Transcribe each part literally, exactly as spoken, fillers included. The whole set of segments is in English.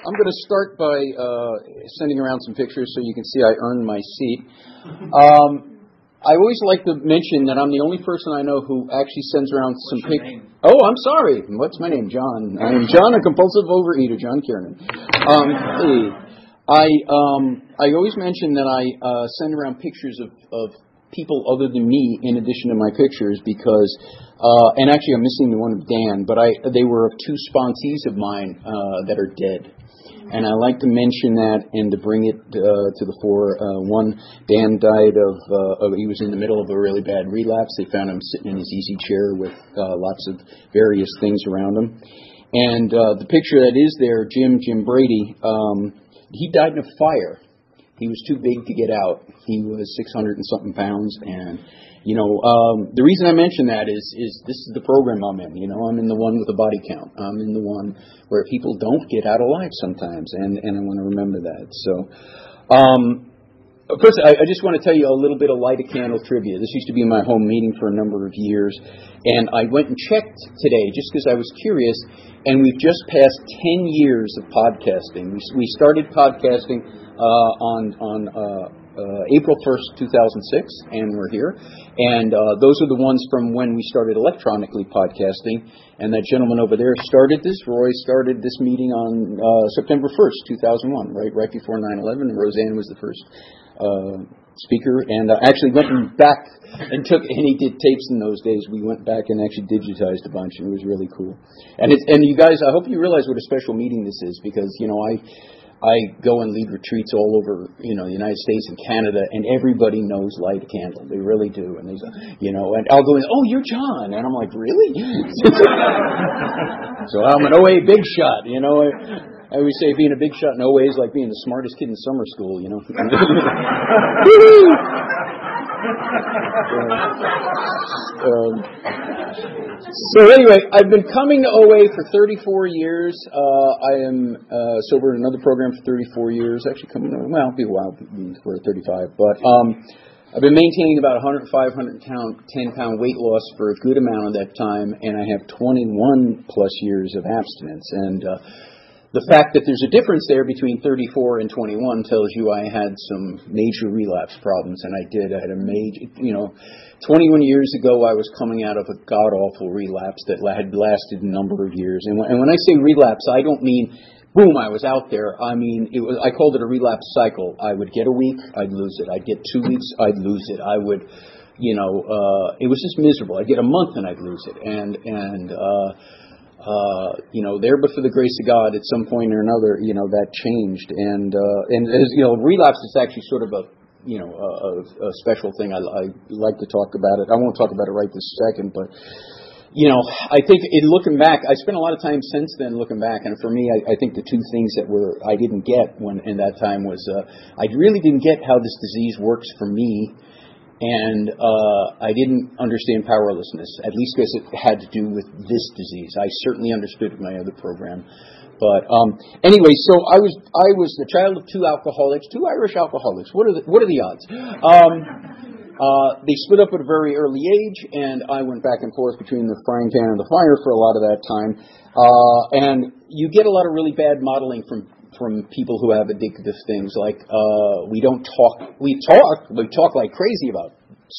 I'm going to start by uh, sending around some pictures so you can see I earned my seat. Um, I always like to mention that I'm the only person I know who actually sends around some pictures. Oh, I'm sorry. What's my name? John. I am John, a compulsive overeater. John Kiernan. Um, hey. I um, I always mention that I uh, send around pictures of, of people other than me in addition to my pictures because, uh, and actually I'm missing the one of Dan, but I they were of two sponsees of mine uh, that are dead. And I like to mention that and to bring it uh, to the fore. Uh, one, Dan died of, uh, of, he was in the middle of a really bad relapse. They found him sitting in his easy chair with uh, lots of various things around him. And uh, the picture that is there, Jim, Jim Brady, um, he died in a fire. He was too big to get out. He was six hundred and something pounds. And, you know, um, the reason I mention that is is this is the program I'm in. You know, I'm in the one with the body count. I'm in the one where people don't get out alive sometimes. And, and I want to remember that. So, um, of course, I, I just want to tell you a little bit of Light a Candle trivia. This used to be my home meeting for a number of years. And I went and checked today just because I was curious. And we've just passed ten years of podcasting. We, we started podcasting Uh, on on uh, uh, April first, two thousand six, and we're here. And uh, those are the ones from when we started electronically podcasting. And that gentleman over there started this. Roy started this meeting on uh, September first, two thousand one, right right before nine eleven. Roseanne was the first uh, speaker, and uh, actually went back and took. And he did tapes in those days. We went back and actually digitized a bunch, and it was really cool. And it's, and you guys, I hope you realize what a special meeting this is, because you know I. I go and lead retreats all over, you know, the United States and Canada, and everybody knows Light a Candle. They really do. And they, you know, and I'll go in, oh, you're John. And I'm like, really? So I'm an O A big shot, you know. I, I always say being a big shot in O A is like being the smartest kid in summer school, you know. uh, um, so anyway, I've been coming to O A for thirty-four years. Uh, I am uh, sober in another program for thirty-four years. Actually, coming to, well, it'll be a while. We're thirty-five, but um, I've been maintaining about one hundred five, one hundred ten pound weight loss for a good amount of that time, and I have twenty-one plus years of abstinence. And uh, the fact that there's a difference there between thirty-four and twenty-one tells you I had some major relapse problems, and I did. I had a major, you know, twenty-one years ago I was coming out of a god-awful relapse that had lasted a number of years. And when, and when I say relapse, I don't mean, boom, I was out there. I mean, it was, I called it a relapse cycle. I would get a week, I'd lose it. I'd get two weeks, I'd lose it. I would, you know, uh, it was just miserable. I'd get a month and I'd lose it. And, and, uh, Uh, you know, there but for the grace of God, at some point or another, you know, that changed. And, uh, and as, you know, relapse is actually sort of a, you know, a, a special thing. I, I like to talk about it. I won't talk about it right this second, but, you know, I think in looking back, I spent a lot of time since then looking back. And for me, I, I think the two things that were I didn't get when in that time was uh, I really didn't get how this disease works for me. And uh, I didn't understand powerlessness, at least because it had to do with this disease. I certainly understood it in my other program. But um, anyway, so I was I was the child of two alcoholics, two Irish alcoholics. What are the, what are the odds? Um, Uh, they split up at a very early age, and I went back and forth between the frying pan and the fire for a lot of that time. Uh, and you get a lot of really bad modeling from, from people who have addictive things, like uh, we don't talk. We talk, we talk like crazy about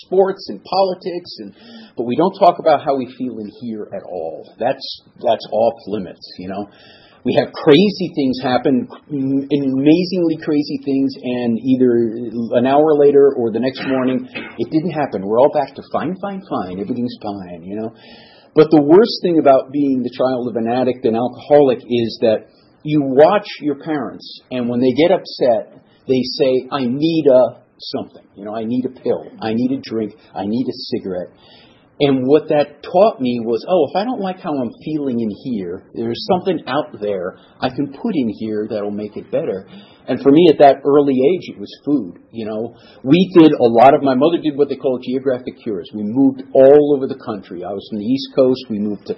sports and politics, and but we don't talk about how we feel in here at all. That's that's off limits, you know. We have crazy things happen, amazingly crazy things, and either an hour later or the next morning, it didn't happen. We're all back to fine, fine, fine. Everything's fine, you know. But the worst thing about being the child of an addict and alcoholic is that you watch your parents, and when they get upset, they say, I need a something. You know, I need a pill. I need a drink. I need a cigarette. And what that taught me was, oh, if I don't like how I'm feeling in here, there's something out there I can put in here that'll make it better. And for me, at that early age, it was food. You know, we did a lot of, my mother did what they call geographic cures. We moved all over the country. I was from the East Coast. We moved to,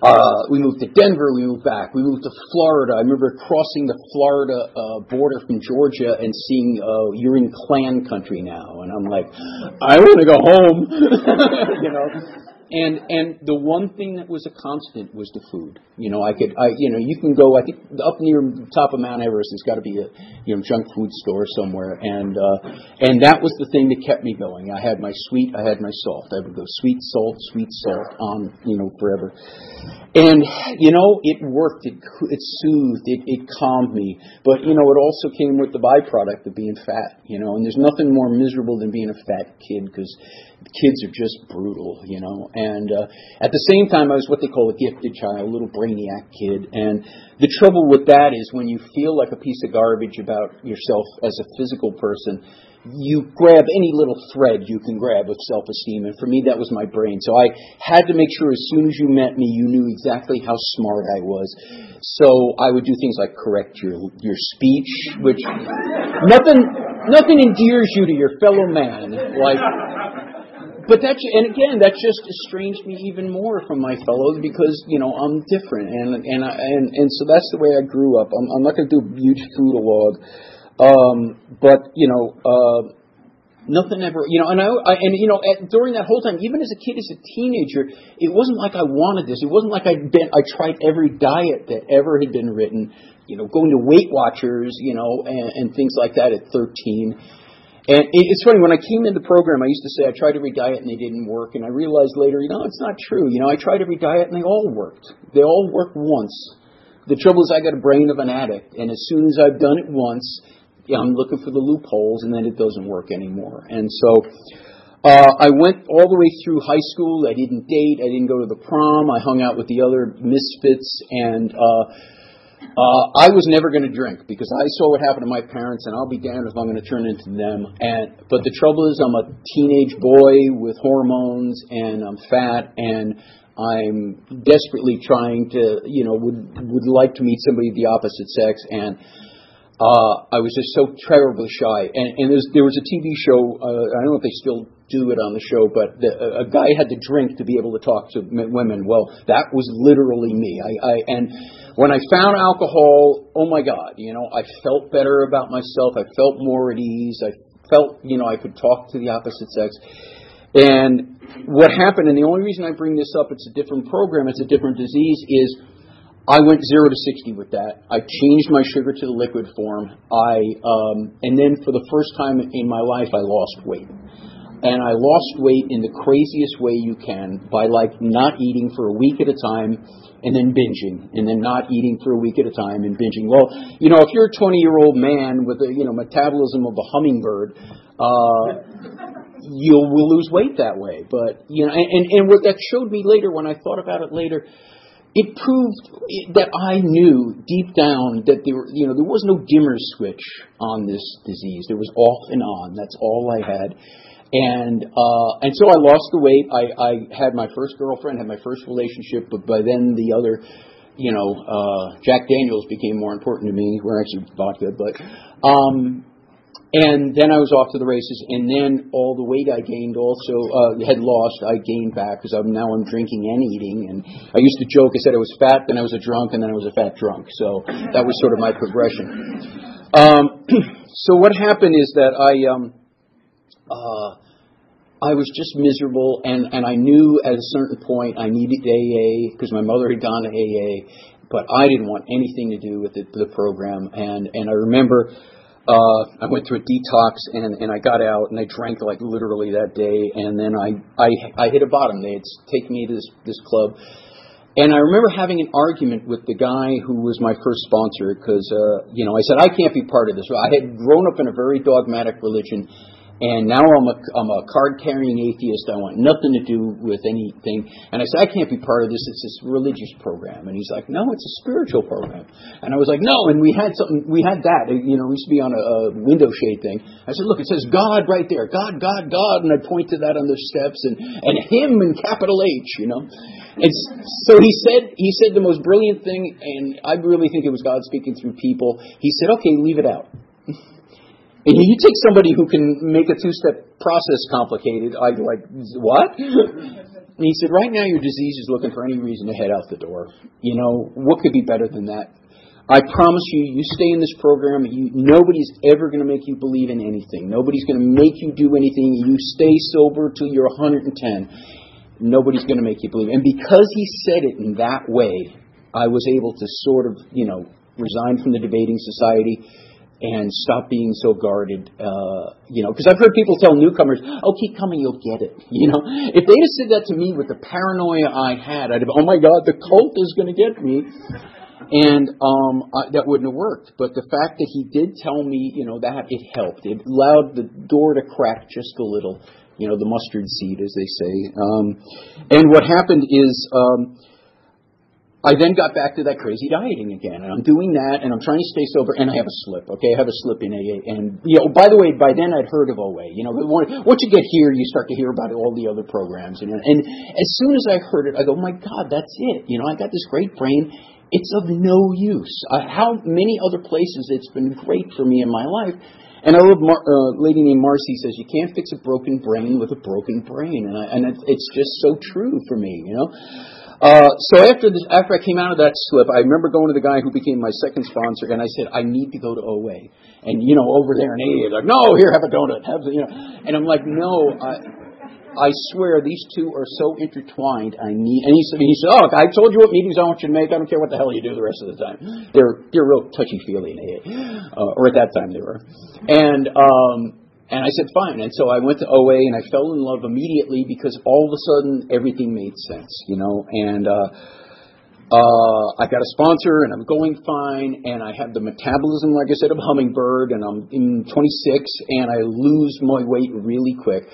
uh, we moved to Denver. We moved back. We moved to Florida. I remember crossing the Florida uh, border from Georgia and seeing, uh, you're in Klan country now. And I'm like, I want to go home. You know. And and the one thing that was a constant was the food. You know, I could, I you know, you can go, I think up near the top of Mount Everest, there's got to be a, you know, junk food store somewhere. And uh, and that was the thing that kept me going. I had my sweet, I had my salt. I would go sweet, salt, sweet, salt on, you know, forever. And, you know, it worked. It it soothed. It, it calmed me. But, you know, it also came with the byproduct of being fat, you know. And there's nothing more miserable than being a fat kid, because kids are just brutal, you know. And uh, at the same time, I was what they call a gifted child, a little brainiac kid. And the trouble with that is when you feel like a piece of garbage about yourself as a physical person, you grab any little thread you can grab of self-esteem. And for me, that was my brain. So I had to make sure as soon as you met me, you knew exactly how smart I was. So I would do things like correct your your speech, which nothing nothing endears you to your fellow man like. But that, and again, that just estranged me even more from my fellows, because, you know, I'm different, and and I, and, and so that's the way I grew up. I'm, I'm not going to do a huge foodalog, um, but you know, uh, nothing ever, you know, and I, I and you know, at, during that whole time, even as a kid, as a teenager, it wasn't like I wanted this. It wasn't like I'd been, I tried every diet that ever had been written, you know, going to Weight Watchers, you know, and, and things like that at thirteen. And it's funny, when I came in the program, I used to say I tried every diet and they didn't work. And I realized later, you know, it's not true. You know, I tried every diet and they all worked. They all worked once. The trouble is I got a brain of an addict. And as soon as I've done it once, yeah, I'm looking for the loopholes, and then it doesn't work anymore. And so uh, I went all the way through high school. I didn't date. I didn't go to the prom. I hung out with the other misfits, and uh Uh, I was never going to drink, because I saw what happened to my parents, and I'll be damned if I'm going to turn into them. And but the trouble is, I'm a teenage boy with hormones, and I'm fat, and I'm desperately trying to, you know, would would like to meet somebody of the opposite sex, and uh, I was just so terribly shy. And, and there's, there was a T V show, uh, I don't know if they still do it on the show, but the, a guy had to drink to be able to talk to women. Well, that was literally me. I, I and when I found alcohol, oh my God, you know, I felt better about myself. I felt more at ease. I felt, you know, I could talk to the opposite sex. And what happened, and the only reason I bring this up, it's a different program, it's a different disease, is I went zero to sixty with that. I changed my sugar to the liquid form. I um, and then for the first time in my life, I lost weight. And I lost weight in the craziest way you can, by like not eating for a week at a time and then binging, and then not eating for a week at a time and binging. Well, you know, if you're a twenty-year-old man with a, you know, metabolism of a hummingbird, uh, you will lose weight that way. But, you know, and, and, and what that showed me later, when I thought about it later, it proved that I knew deep down that there, you know, there was no dimmer switch on this disease. There was off and on. That's all I had. And uh, and so I lost the weight. I, I had my first girlfriend, had my first relationship, but by then the other, you know, uh, Jack Daniels became more important to me. We're actually vodka, but um, and then I was off to the races. And then all the weight I gained also uh, had lost, I gained back, because I'm now I'm drinking and eating. And I used to joke, I said I was fat, then I was a drunk, and then I was a fat drunk. So that was sort of my progression. Um, so what happened is that I. Um, Uh, I was just miserable, and, and I knew at a certain point I needed A A, because my mother had gone to A A, but I didn't want anything to do with the, the program. And, and I remember uh, I went through a detox, and, and I got out, and I drank like literally that day, and then I, I, I hit a bottom. They had taken me to this, this club. And I remember having an argument with the guy who was my first sponsor, because, uh, you know, I said, I can't be part of this. I had grown up in a very dogmatic religion. And now I'm a, I'm a card-carrying atheist. I want nothing to do with anything. And I said, I can't be part of this. It's this religious program. And he's like, no, it's a spiritual program. And I was like, no. And we had something. We had that. You know, we used to be on a, a window shade thing. I said, look, it says God right there. God, God, God. And I point to that on the steps. And, and him in capital H, you know. And so he said, he said the most brilliant thing. And I really think it was God speaking through people. He said, okay, leave it out. And you take somebody who can make a two-step process complicated, I'd be like, what? And he said, right now your disease is looking for any reason to head out the door. You know, what could be better than that? I promise you, you stay in this program, you, nobody's ever going to make you believe in anything. Nobody's going to make you do anything. You stay sober till you're one hundred ten. Nobody's going to make you believe. And because he said it in that way, I was able to sort of, you know, resign from the debating society and stop being so guarded, uh, you know, because I've heard people tell newcomers, oh, keep coming, you'll get it, you know. If they'd have said that to me with the paranoia I had, I'd have, oh, my God, the cult is going to get me. And um, I, that wouldn't have worked. But the fact that he did tell me, you know, that, it helped. It allowed the door to crack just a little, you know, the mustard seed, as they say. Um, and what happened is... Um, I then got back to that crazy dieting again, and I'm doing that, and I'm trying to stay sober, and I have a slip, okay? I have a slip in A A, and, you know, by the way, by then I'd heard of O A. You know, once you get here, you start to hear about all the other programs, and, and as soon as I heard it, I go, my God, that's it. You know, I got this great brain. It's of no use. Uh, how many other places it's been great for me in my life. And I love Mar- uh, a lady named Marcy says, you can't fix a broken brain with a broken brain, and, I, and it's, it's just so true for me, you know? Uh, so after this, after I came out of that slip, I remember going to the guy who became my second sponsor, and I said, I need to go to O A. And, you know, over there in A A, they're like, no, here, have a donut. Have a, you know. And I'm like, no, I, I swear, these two are so intertwined. I need, and he said, he said, oh, I told you what meetings I want you to make. I don't care what the hell you do the rest of the time. They're, they're real touchy-feely in A A. Uh, or at that time they were. And, um... And I said, fine. And so I went to O A, and I fell in love immediately because all of a sudden everything made sense, you know. And uh, uh, I got a sponsor, and I'm going fine, and I have the metabolism, like I said, of a hummingbird, and I'm in twenty-six, and I lose my weight really quick.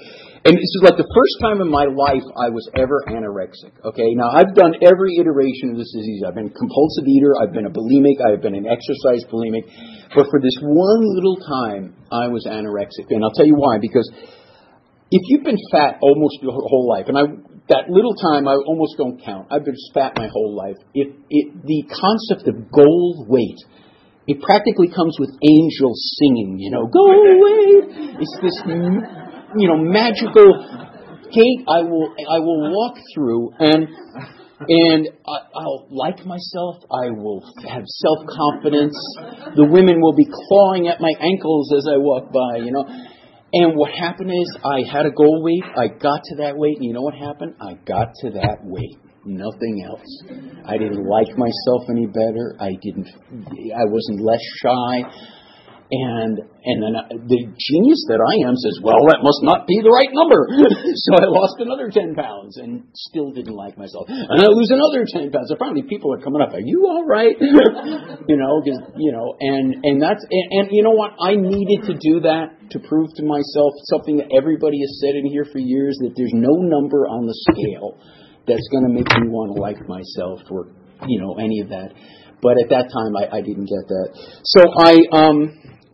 And this is like the first time in my life I was ever anorexic, okay? Now, I've done every iteration of this disease. I've been a compulsive eater. I've been a bulimic. I've been an exercise bulimic. But for this one little time, I was anorexic. And I'll tell you why. Because if you've been fat almost your whole life, and I, that little time I almost don't count. I've been fat my whole life. If it, the concept of goal weight, it practically comes with angels singing, you know, go away. It's this... M- you know, magical gate I will I will walk through, and and I, I'll like myself. I will have self-confidence. The women will be clawing at my ankles as I walk by, you know. And what happened is I had a goal weight. I got to that weight, and you know what happened? I got to that weight. Nothing else. I didn't like myself any better. I didn't. I wasn't less shy. And and then I, the genius that I am says, well, that must not be the right number. So I lost another ten pounds and still didn't like myself. And I lose another ten pounds. So finally people are coming up. Are you all right? you know, you know, and, and that's, and, and you know what? I needed to do that to prove to myself something that everybody has said in here for years, that there's no number on the scale that's going to make me want to like myself or, you know, any of that. But at that time, I, I didn't get that. So I um,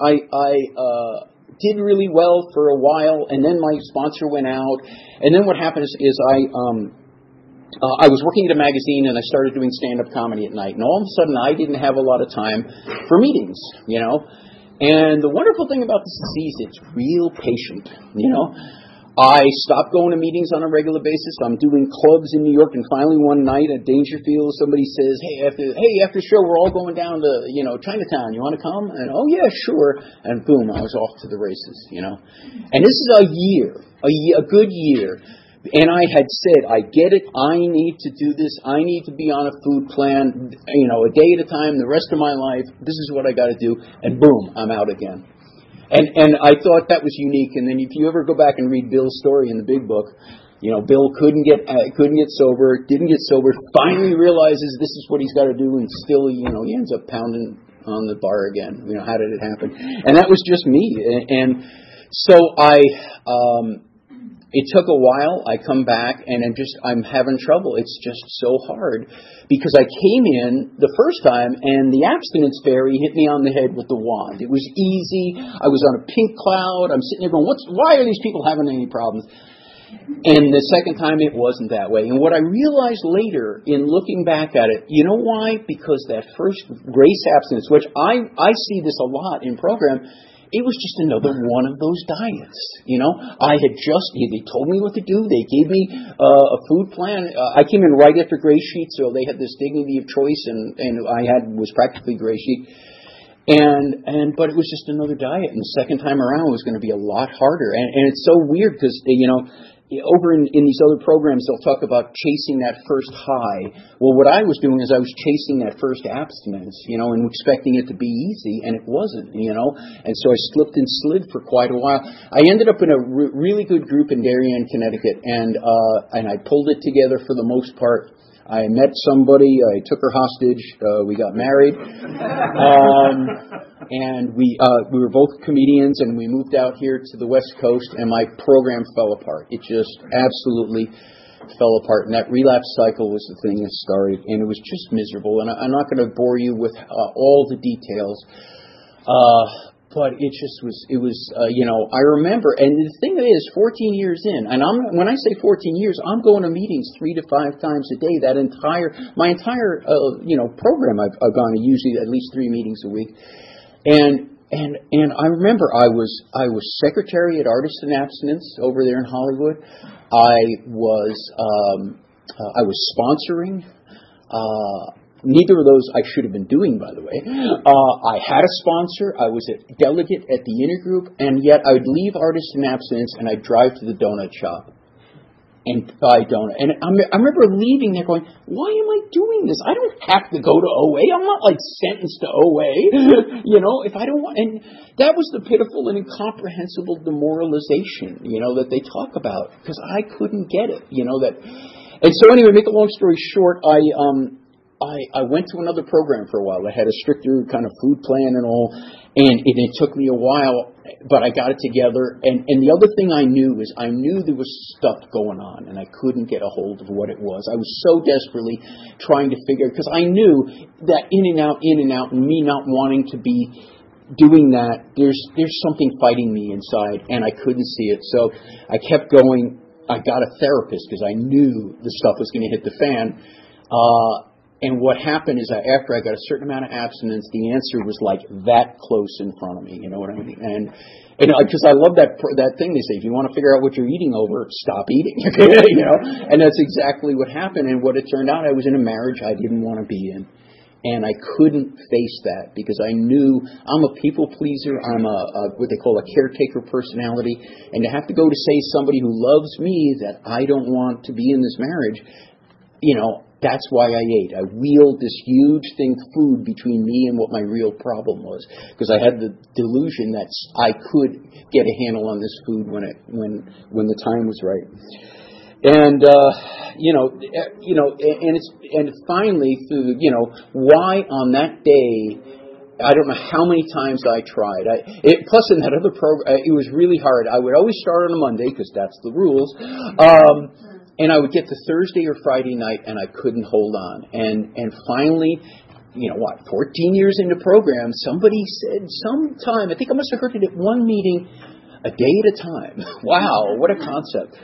I, I uh, did really well for a while, and then my sponsor went out. And then what happened is, is I um, uh, I was working at a magazine, and I started doing stand-up comedy at night. And all of a sudden, I didn't have a lot of time for meetings, you know. And the wonderful thing about this disease, it's real patient, you know. I stopped going to meetings on a regular basis. I'm doing clubs in New York, and finally one night at Dangerfield, somebody says, "Hey, after hey after show, we're all going down to you know Chinatown. You want to come?" And oh yeah, sure. And boom, I was off to the races, you know. And this is a year, a, year, a good year. And I had said, I get it, I need to do this, I need to be on a food plan, you know, a day at a time, the rest of my life, this is what I got to do, and boom, I'm out again. And and I thought that was unique. And then if you ever go back and read Bill's story in the big book, you know, Bill couldn't get uh, couldn't get sober, didn't get sober, finally realizes this is what he's got to do, and still, you know, he ends up pounding on the bar again. You know, how did it happen? And that was just me. And, and So I, um, it took a while. I come back and I'm just, I'm having trouble. It's just so hard because I came in the first time and the abstinence fairy hit me on the head with the wand. It was easy. I was on a pink cloud. I'm sitting there going, what's, why are these people having any problems? And the second time it wasn't that way. And what I realized later in looking back at it, you know why? Because that first grace abstinence, which I, I see this a lot in program, it was just another one of those diets. You know, I had just, they told me what to do. They gave me uh, a food plan. Uh, I came in right after grace sheet, so they had this dignity of choice, and, and I had was practically grace sheet. And, and, but it was just another diet. And the second time around was going to be a lot harder. And, and it's so weird because, you know, over in, in these other programs, they'll talk about chasing that first high. Well, what I was doing is I was chasing that first abstinence, you know, and expecting it to be easy, and it wasn't, you know. And so I slipped and slid for quite a while. I ended up in a re- really good group in Darien, Connecticut, and, uh, and I pulled it together for the most part. I met somebody. I took her hostage. Uh, we got married, um, and we uh, we were both comedians. And we moved out here to the West Coast. And my program fell apart. It just absolutely fell apart. And that relapse cycle was the thing that started. And it was just miserable. And I, I'm not going to bore you with uh, all the details. Uh, But it just was, it was, uh, you know, I remember, and the thing is, fourteen years in, and I'm, when I say fourteen years, I'm going to meetings three to five times a day. That entire, my entire, uh, you know, program I've, I've gone to usually at least three meetings a week. And, and, and I remember I was, I was secretary at Artists in Abstinence over there in Hollywood. I was, um, uh, I was sponsoring, uh, neither of those I should have been doing, by the way. Uh, I had a sponsor. I was a delegate at the intergroup, and yet I would leave Artists in Abstinence, and I'd drive to the donut shop and buy donut. And I'm, I remember leaving there going, why am I doing this? I don't have to go to O A. I'm not, like, sentenced to O A, you know, if I don't want. And that was the pitiful and incomprehensible demoralization, you know, that they talk about, because I couldn't get it, you know. that. And so anyway, make a long story short, I... um. I, I went to another program for a while. I had a stricter kind of food plan and all, and it, it took me a while, but I got it together. And, and the other thing I knew is I knew there was stuff going on, and I couldn't get a hold of what it was. I was so desperately trying to figure it, because I knew that in and out, in and out, and me not wanting to be doing that, there's there's something fighting me inside, and I couldn't see it. So I kept going. I got a therapist because I knew the stuff was going to hit the fan. Uh And what happened is that after I got a certain amount of abstinence, the answer was like that close in front of me. You know what I mean? And because I love that that thing they say, if you want to figure out what you're eating over, stop eating. You know, and that's exactly what happened. And what it turned out, I was in a marriage I didn't want to be in, and I couldn't face that because I knew I'm a people pleaser. I'm a, a what they call a caretaker personality, and to have to go to say somebody who loves me that I don't want to be in this marriage, you know. That's why I ate. I wheeled this huge thing of food between me and what my real problem was, because I had the delusion that I could get a handle on this food when it when when the time was right. And uh, you know, you know, and it's and finally through you know why on that day. I don't know how many times I tried. I, it, plus, in that other program, it was really hard. I would always start on a Monday because that's the rules. Um, and I would get to Thursday or Friday night, and I couldn't hold on. And and finally, you know what, fourteen years into program, somebody said sometime, I think I must have heard it at one meeting, a day at a time. Wow, what a concept.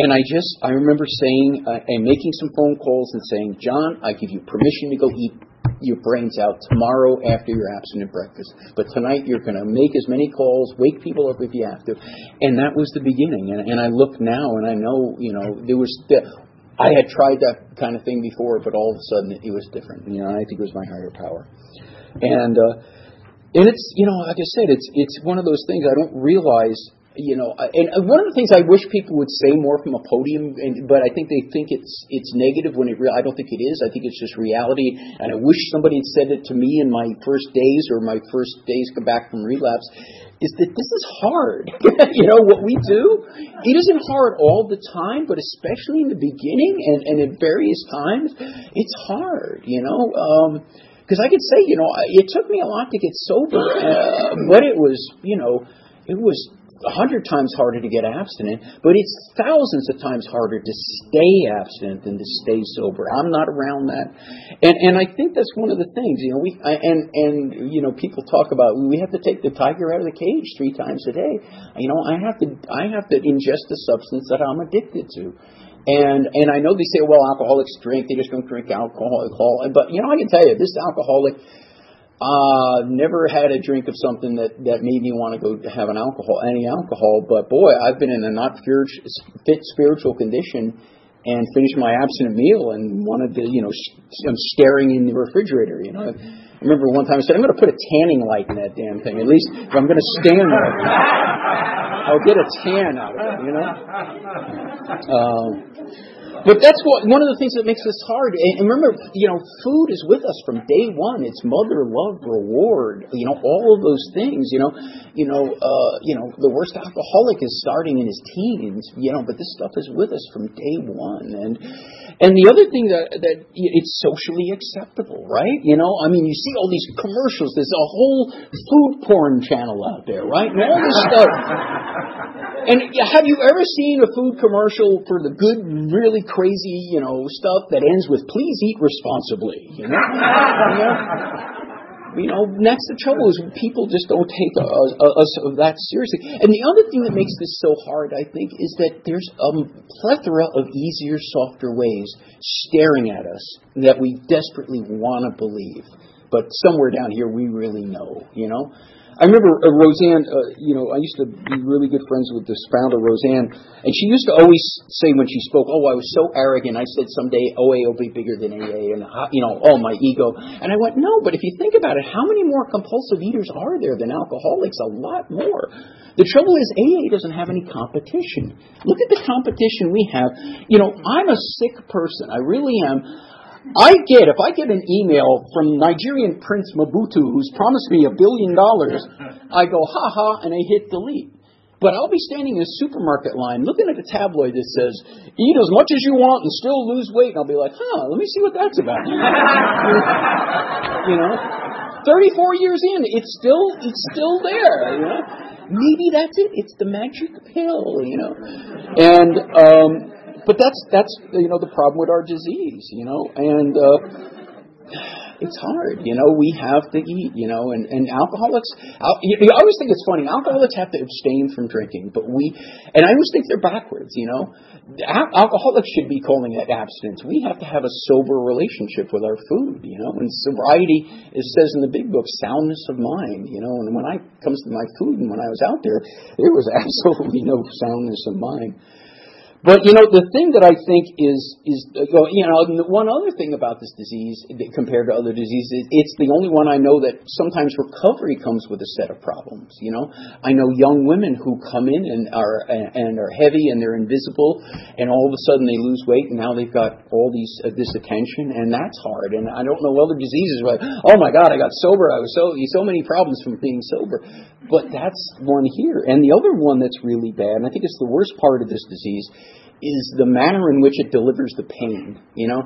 And I just, I remember saying, uh, and making some phone calls and saying, John, I give you permission to go eat your brains out tomorrow after your abstinent breakfast. But tonight you're going to make as many calls, wake people up if you have to. And that was the beginning. And, and I look now and I know, you know, there was, the, I had tried that kind of thing before, but all of a sudden it was different. You know, and I think it was my higher power. And, uh, and it's, you know, like I said, it's, it's one of those things I don't realize. You know, and one of the things I wish people would say more from a podium, and, but I think they think it's it's negative when it real. I don't think it is. I think it's just reality. And I wish somebody had said it to me in my first days or my first days come back from relapse. Is that this is hard? You know what we do. It isn't hard all the time, but especially in the beginning and, and at various times, it's hard. You know. Um, Because I could say, you know, it took me a lot to get sober, uh, but it was, you know, it was a hundred times harder to get abstinent, but it's thousands of times harder to stay abstinent than to stay sober. I'm not around that. And and I think that's one of the things, you know, we, I, and, and, you know, people talk about, we have to take the tiger out of the cage three times a day. You know, I have to, I have to ingest the substance that I'm addicted to. And and I know they say, well, alcoholics drink, they just don't drink alcohol, alcohol. But, you know, I can tell you, this alcoholic uh, never had a drink of something that, that made me want to go have an alcohol, any alcohol. But, boy, I've been in a not fit spiritual condition and finished my abstinent meal and wanted to, you know, I'm staring in the refrigerator, you know. I remember one time I said, I'm going to put a tanning light in that damn thing. At least if I'm going to stand there, I'll get a tan out of it, you know. Um... But that's what, one of the things that makes this hard. And remember, you know, food is with us from day one. It's mother, love, reward. You know, all of those things. You know, you know, uh, you know, the worst alcoholic is starting in his teens. You know, but this stuff is with us from day one. And and the other thing that that it's socially acceptable, right? You know, I mean, you see all these commercials. There's a whole food porn channel out there, right? And all this stuff. And have you ever seen a food commercial for the good, really crazy, you know, stuff that ends with "Please eat responsibly"? You know, you know, you know that's the trouble, is people just don't take us of that seriously. And the other thing that makes this so hard, I think, is that there's a plethora of easier, softer ways staring at us that we desperately want to believe, but somewhere down here we really know, you know. I remember uh, Roseanne, uh, you know, I used to be really good friends with this founder, Roseanne, and she used to always say when she spoke, oh, I was so arrogant, I said someday O A will be bigger than A A, and, you know, oh, my ego. And I went, no, but if you think about it, how many more compulsive eaters are there than alcoholics? A lot more. The trouble is A A doesn't have any competition. Look at the competition we have. You know, I'm a sick person. I really am. I get, if I get an email from Nigerian Prince Mobutu, who's promised me a billion dollars, I go, ha ha, and I hit delete. But I'll be standing in a supermarket line looking at a tabloid that says, eat as much as you want and still lose weight. And I'll be like, huh, let me see what that's about. You know, thirty-four years in, it's still, it's still there, you know. Maybe that's it. It's the magic pill, you know. And, um... But that's, that's you know, the problem with our disease, you know, and uh, it's hard, you know, we have to eat, you know, and, and alcoholics, al- you, you always think it's funny, alcoholics have to abstain from drinking, but we, and I always think they're backwards, you know, al- alcoholics should be calling it abstinence. We have to have a sober relationship with our food, you know, and sobriety, it says in the big book, soundness of mind, you know, and when I, comes to my food and when I was out there, there was absolutely no soundness of mind. But, you know, the thing that I think is, is you know, one other thing about this disease compared to other diseases, it's the only one I know that sometimes recovery comes with a set of problems, you know. I know young women who come in and are and are heavy and they're invisible, and all of a sudden they lose weight, and now they've got all these uh, this attention, and that's hard. And I don't know other diseases where, oh, my God, I got sober. I was so, so many problems from being sober. But that's one here. And the other one that's really bad, and I think it's the worst part of this disease, is the manner in which it delivers the pain, you know?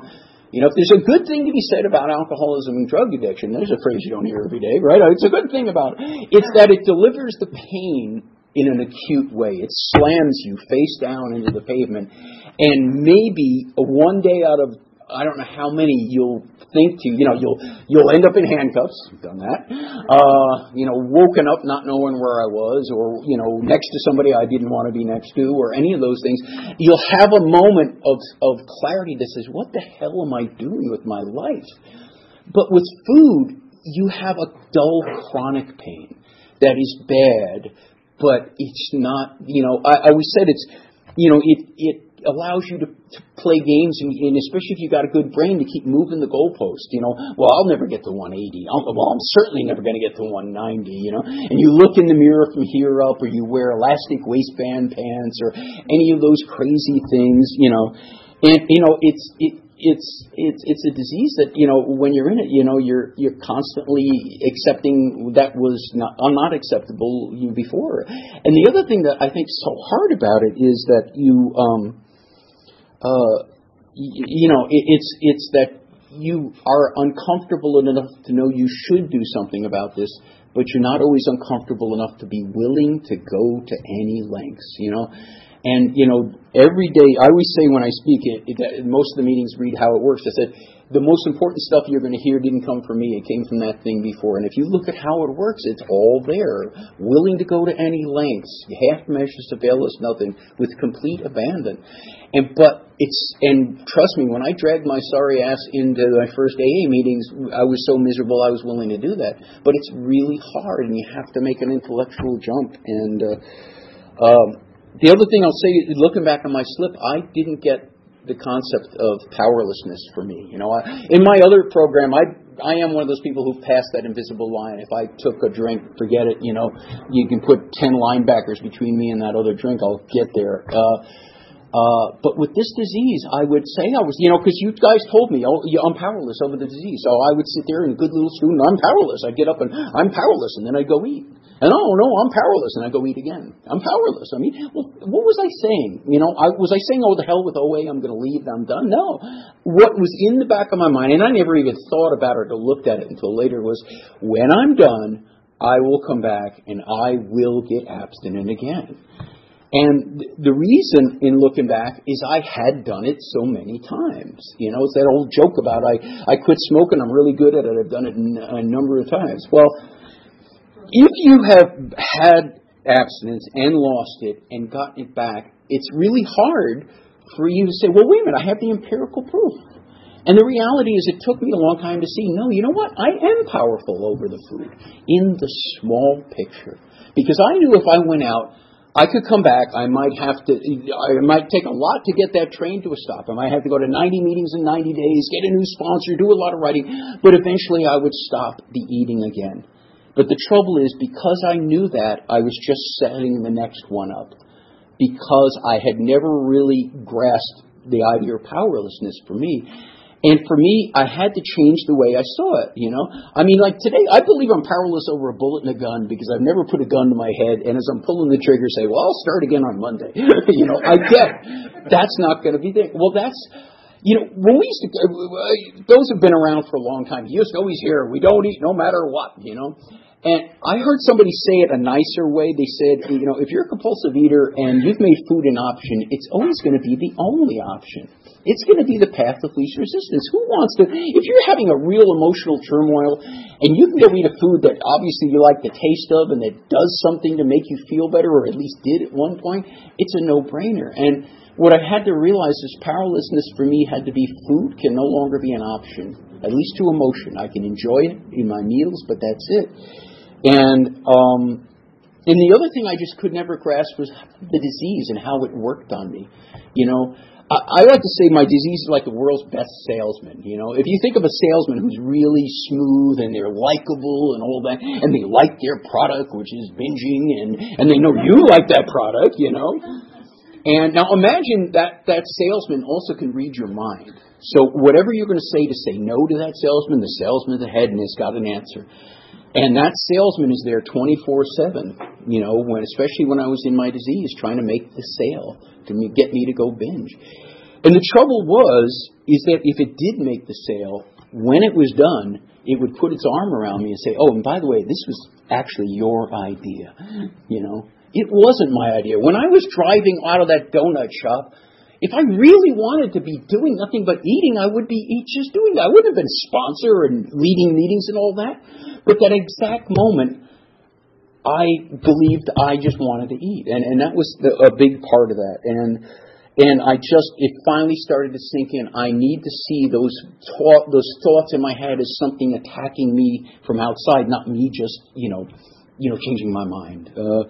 You know, if there's a good thing to be said about alcoholism and drug addiction, there's a phrase you don't hear every day, right? It's a good thing about it. It's that it delivers the pain in an acute way. It slams you face down into the pavement. And maybe one day out of, I don't know how many, you'll think to, you know, you'll you'll end up in handcuffs. I've done that. Uh, you know, woken up not knowing where I was, or, you know, next to somebody I didn't want to be next to, or any of those things. You'll have a moment of, of clarity that says, what the hell am I doing with my life? But with food, you have a dull chronic pain that is bad, but it's not, you know, I, I always said it's, you know, it it. allows you to, to play games, and, and especially if you got a good brain, to keep moving the goalpost. You know, well, I'll never get to one eighty. I'll, well, I'm certainly never going to get to one ninety. You know, and you look in the mirror from here up, or you wear elastic waistband pants, or any of those crazy things. You know, and you know it's it, it's it's it's a disease that, you know, when you're in it, you know, you're you're constantly accepting that was not not acceptable before. And the other thing that I think is so hard about it is that you. Um, Uh, you, you know, it, it's it's that you are uncomfortable enough to know you should do something about this, but you're not always uncomfortable enough to be willing to go to any lengths, you know. And, you know, every day, I always say when I speak, it, it, that most of the meetings read how it works. I said, the most important stuff you're going to hear didn't come from me. It came from that thing before. And if you look at how it works, it's all there. Willing to go to any lengths. Half measures avail us nothing, with complete abandon. And but it's, and trust me, when I dragged my sorry ass into my first A A meetings, I was so miserable I was willing to do that. But it's really hard, and you have to make an intellectual jump. And, uh, um, the other thing I'll say, looking back on my slip, I didn't get the concept of powerlessness for me. You know, I, in my other program, I I am one of those people who passed that invisible line. If I took a drink, forget it. You know, you can put ten linebackers between me and that other drink. I'll get there. Uh, Uh, but with this disease, I would say I was, you know, because you guys told me, oh, I'm powerless over the disease. So I would sit there and, good little student, I'm powerless. I'd get up and, I'm powerless, and then I'd go eat. And, oh, no, I'm powerless, and I'd go eat again. I'm powerless. I mean, well, what was I saying? You know, I, was I saying, oh, the hell with O A, I'm going to leave, I'm done? No. What was in the back of my mind, and I never even thought about it or looked at it until later, was when I'm done, I will come back, and I will get abstinent again. And the reason, in looking back, is I had done it so many times. You know, it's that old joke about I, I quit smoking, I'm really good at it, I've done it n- a number of times. Well, if you have had abstinence and lost it and gotten it back, it's really hard for you to say, well, wait a minute, I have the empirical proof. And the reality is it took me a long time to see, no, you know what? I am powerful over the food in the small picture. Because I knew if I went out, I could come back. I might have to, I might take a lot to get that train to a stop. I might have to go to ninety meetings in ninety days, get a new sponsor, do a lot of writing. But eventually I would stop the eating again. But the trouble is, because I knew that, I was just setting the next one up. Because I had never really grasped the idea of powerlessness for me. And for me, I had to change the way I saw it, you know? I mean, like today, I believe I'm powerless over a bullet and a gun because I've never put a gun to my head, and as I'm pulling the trigger, say, well, I'll start again on Monday. You know, I get that's not going to be there. Well, that's, you know, when we used to, those have been around for a long time. You used to always hear, we don't eat no matter what, you know? And I heard somebody say it a nicer way. They said, you know, if you're a compulsive eater and you've made food an option, it's always going to be the only option. It's going to be the path of least resistance. Who wants to, if you're having a real emotional turmoil and you can go eat a food that obviously you like the taste of and that does something to make you feel better, or at least did at one point, it's a no-brainer. And what I had to realize is powerlessness for me had to be food can no longer be an option. At least to emotion. I can enjoy it in my meals, but that's it. And um, and the other thing I just could never grasp was the disease and how it worked on me. You know, I, I like to say my disease is like the world's best salesman. You know, if you think of a salesman who's really smooth and they're likable and all that, and they like their product, which is binging, and, and they know you like that product, you know. And now imagine that that salesman also can read your mind. So whatever you're going to say to say no to that salesman, the salesman's ahead and has got an answer. And that salesman is there twenty-four seven, you know, when, especially when I was in my disease, trying to make the sale to get me to go binge. And the trouble was, is that if it did make the sale, when it was done, it would put its arm around me and say, oh, and by the way, this was actually your idea, you know. It wasn't my idea. When I was driving out of that donut shop, if I really wanted to be doing nothing but eating, I would be just doing that. I wouldn't have been sponsor and leading meetings and all that. But that exact moment, I believed I just wanted to eat. And, and that was the, a big part of that. And and I just, it finally started to sink in. I need to see those, ta- those thoughts in my head as something attacking me from outside, not me just, you know, you know, changing my mind. Uh,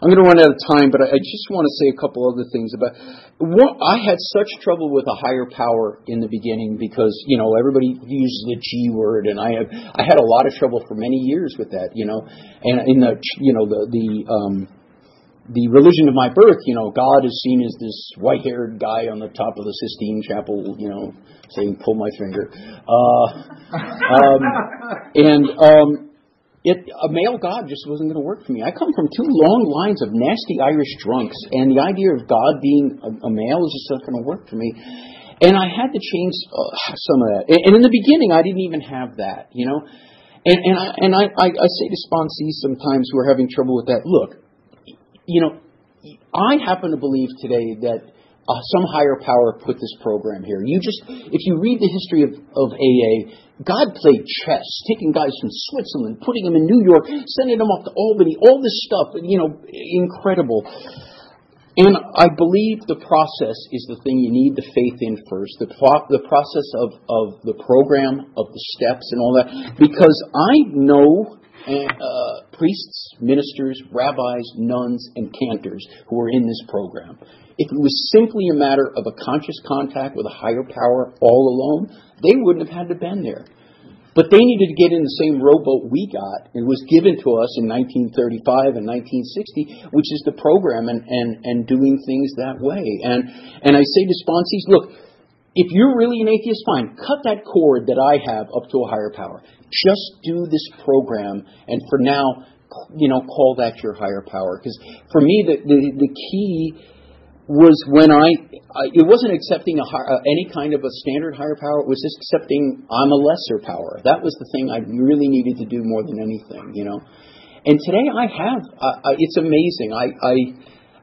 I'm going to run out of time, but I, I just want to say a couple other things about what I had such trouble with a higher power in the beginning because, you know, everybody uses the G word, and I have, I had a lot of trouble for many years with that, you know, and in the, you know, the, the, um, the religion of my birth, you know, God is seen as this white-haired guy on the top of the Sistine Chapel, you know, saying, pull my finger. Uh, um, and, um, It, a male God just wasn't going to work for me. I come from two long lines of nasty Irish drunks, and the idea of God being a, a male is just not going to work for me. And I had to change uh, some of that. And, and in the beginning, I didn't even have that, you know. And and I, and I, I, I say to sponsees sometimes who are having trouble with that, look, you know, I happen to believe today that uh, some higher power put this program here. And you just, if you read the history of, of A A, God played chess, taking guys from Switzerland, putting them in New York, sending them off to Albany, all this stuff, you know, incredible. And I believe the process is the thing you need the faith in first, the pro- the process of, of the program, of the steps and all that. Because I know uh, priests, ministers, rabbis, nuns, and cantors who are in this program. If it was simply a matter of a conscious contact with a higher power all alone, they wouldn't have had to been there. But they needed to get in the same rowboat we got. It was given to us in nineteen thirty-five and nineteen sixty, which is the program and, and, and doing things that way. And and I say to sponsees, look, if you're really an atheist, fine, cut that cord that I have up to a higher power. Just do this program, and for now, you know, call that your higher power. Because for me, the, the, the key was when I, I, it wasn't accepting a, uh, any kind of a standard higher power. It was just accepting I'm a lesser power. That was the thing I really needed to do more than anything, you know. And today I have, uh, I, it's amazing. I, I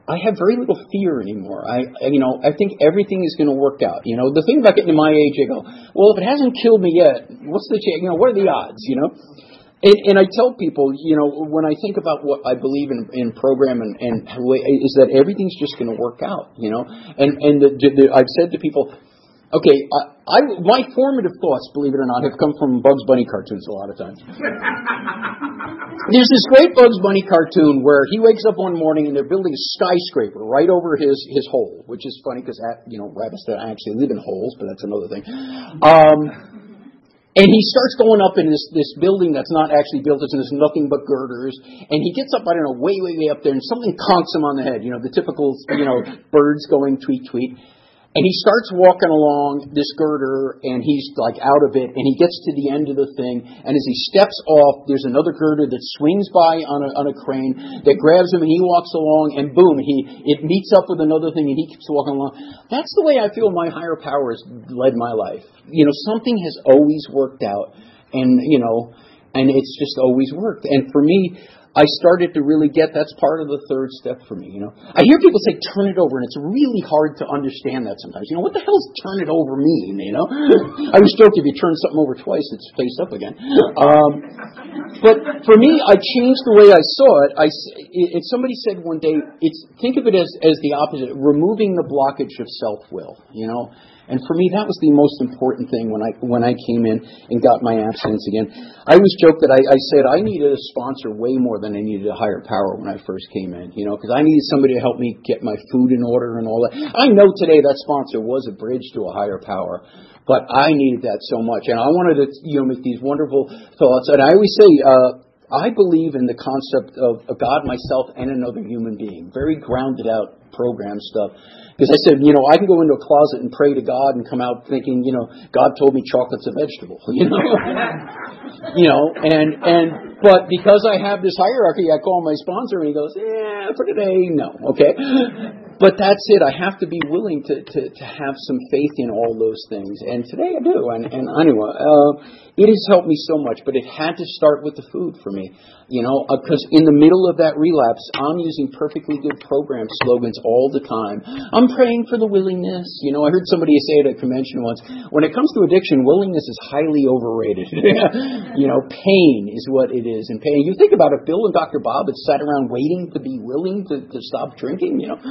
I have very little fear anymore. I, you know, I think everything is going to work out. You know, the thing about getting to my age, I go, well, if it hasn't killed me yet, what's the chance? You know, what are the odds, you know? And, and I tell people, you know, when I think about what I believe in, in program and, and is that everything's just going to work out, you know. And and the, the, I've said to people, okay, I, I my formative thoughts, believe it or not, have come from Bugs Bunny cartoons a lot of times. There's this great Bugs Bunny cartoon where he wakes up one morning and they're building a skyscraper right over his, his hole, which is funny because, you know, rabbits don't actually live in holes, but that's another thing. Um... And he starts going up in this, this building that's not actually built. It's there's nothing but girders. And he gets up, I don't know, way, way, way up there, and something conks him on the head. You know, the typical, you know, birds going tweet, tweet. And he starts walking along this girder, and he's, like, out of it. And he gets to the end of the thing. And as he steps off, there's another girder that swings by on a, on a crane that grabs him, and he walks along. And boom, he it meets up with another thing, and he keeps walking along. That's the way I feel my higher power has led my life. You know, something has always worked out. And, you know, and it's just always worked. And for me, I started to really get that's part of the third step for me, you know. I hear people say, turn it over, and it's really hard to understand that sometimes. You know, what the hell does turn it over mean, you know? I was joking, if you turn something over twice, it's face up again. Um, but for me, I changed the way I saw it. I, it, it somebody said one day, it's think of it as, as the opposite, removing the blockage of self-will, you know. And for me, that was the most important thing when I when I came in and got my abstinence again. I always joked that I, I said I needed a sponsor way more than I needed a higher power when I first came in, you know, because I needed somebody to help me get my food in order and all that. I know today that sponsor was a bridge to a higher power, but I needed that so much. And I wanted to, you know, make these wonderful thoughts. And I always say, uh, I believe in the concept of a God, myself, and another human being, very grounded out program stuff. Because I said, you know, I can go into a closet and pray to God and come out thinking, you know, God told me chocolate's a vegetable, you know. you know, and and but because I have this hierarchy, I call my sponsor and he goes, yeah, for today, no, okay. But that's it. I have to be willing to, to, to have some faith in all those things. And today I do. And, and anyway, uh, it has helped me so much. But it had to start with the food for me, you know, because in the middle of that relapse, I'm using perfectly good program slogans all the time. I'm praying for the willingness. You know, I heard somebody say at a convention once, when it comes to addiction, willingness is highly overrated. You know, pain is what it is. And pain, you think about it, Bill and Doctor Bob had sat around waiting to be willing to, to stop drinking, you know.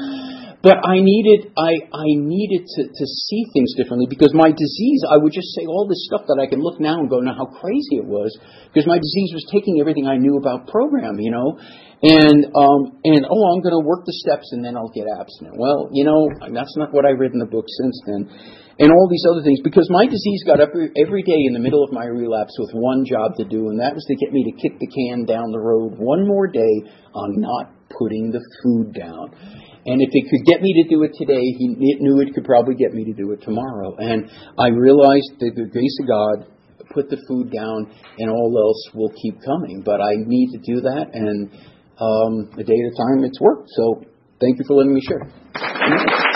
But I needed I, I needed to, to see things differently because my disease, I would just say all this stuff that I can look now and go, now how crazy it was, because my disease was taking everything I knew about program, you know, and, um, and oh, I'm going to work the steps and then I'll get abstinent. Well, you know, that's not what I read in the book since then. And all these other things, because my disease got up every day in the middle of my relapse with one job to do, and that was to get me to kick the can down the road one more day on not putting the food down. And if it could get me to do it today, he knew it could probably get me to do it tomorrow. And I realized that the grace of God put the food down and all else will keep coming. But I need to do that. And um, a day at a time, it's worked. So thank you for letting me share.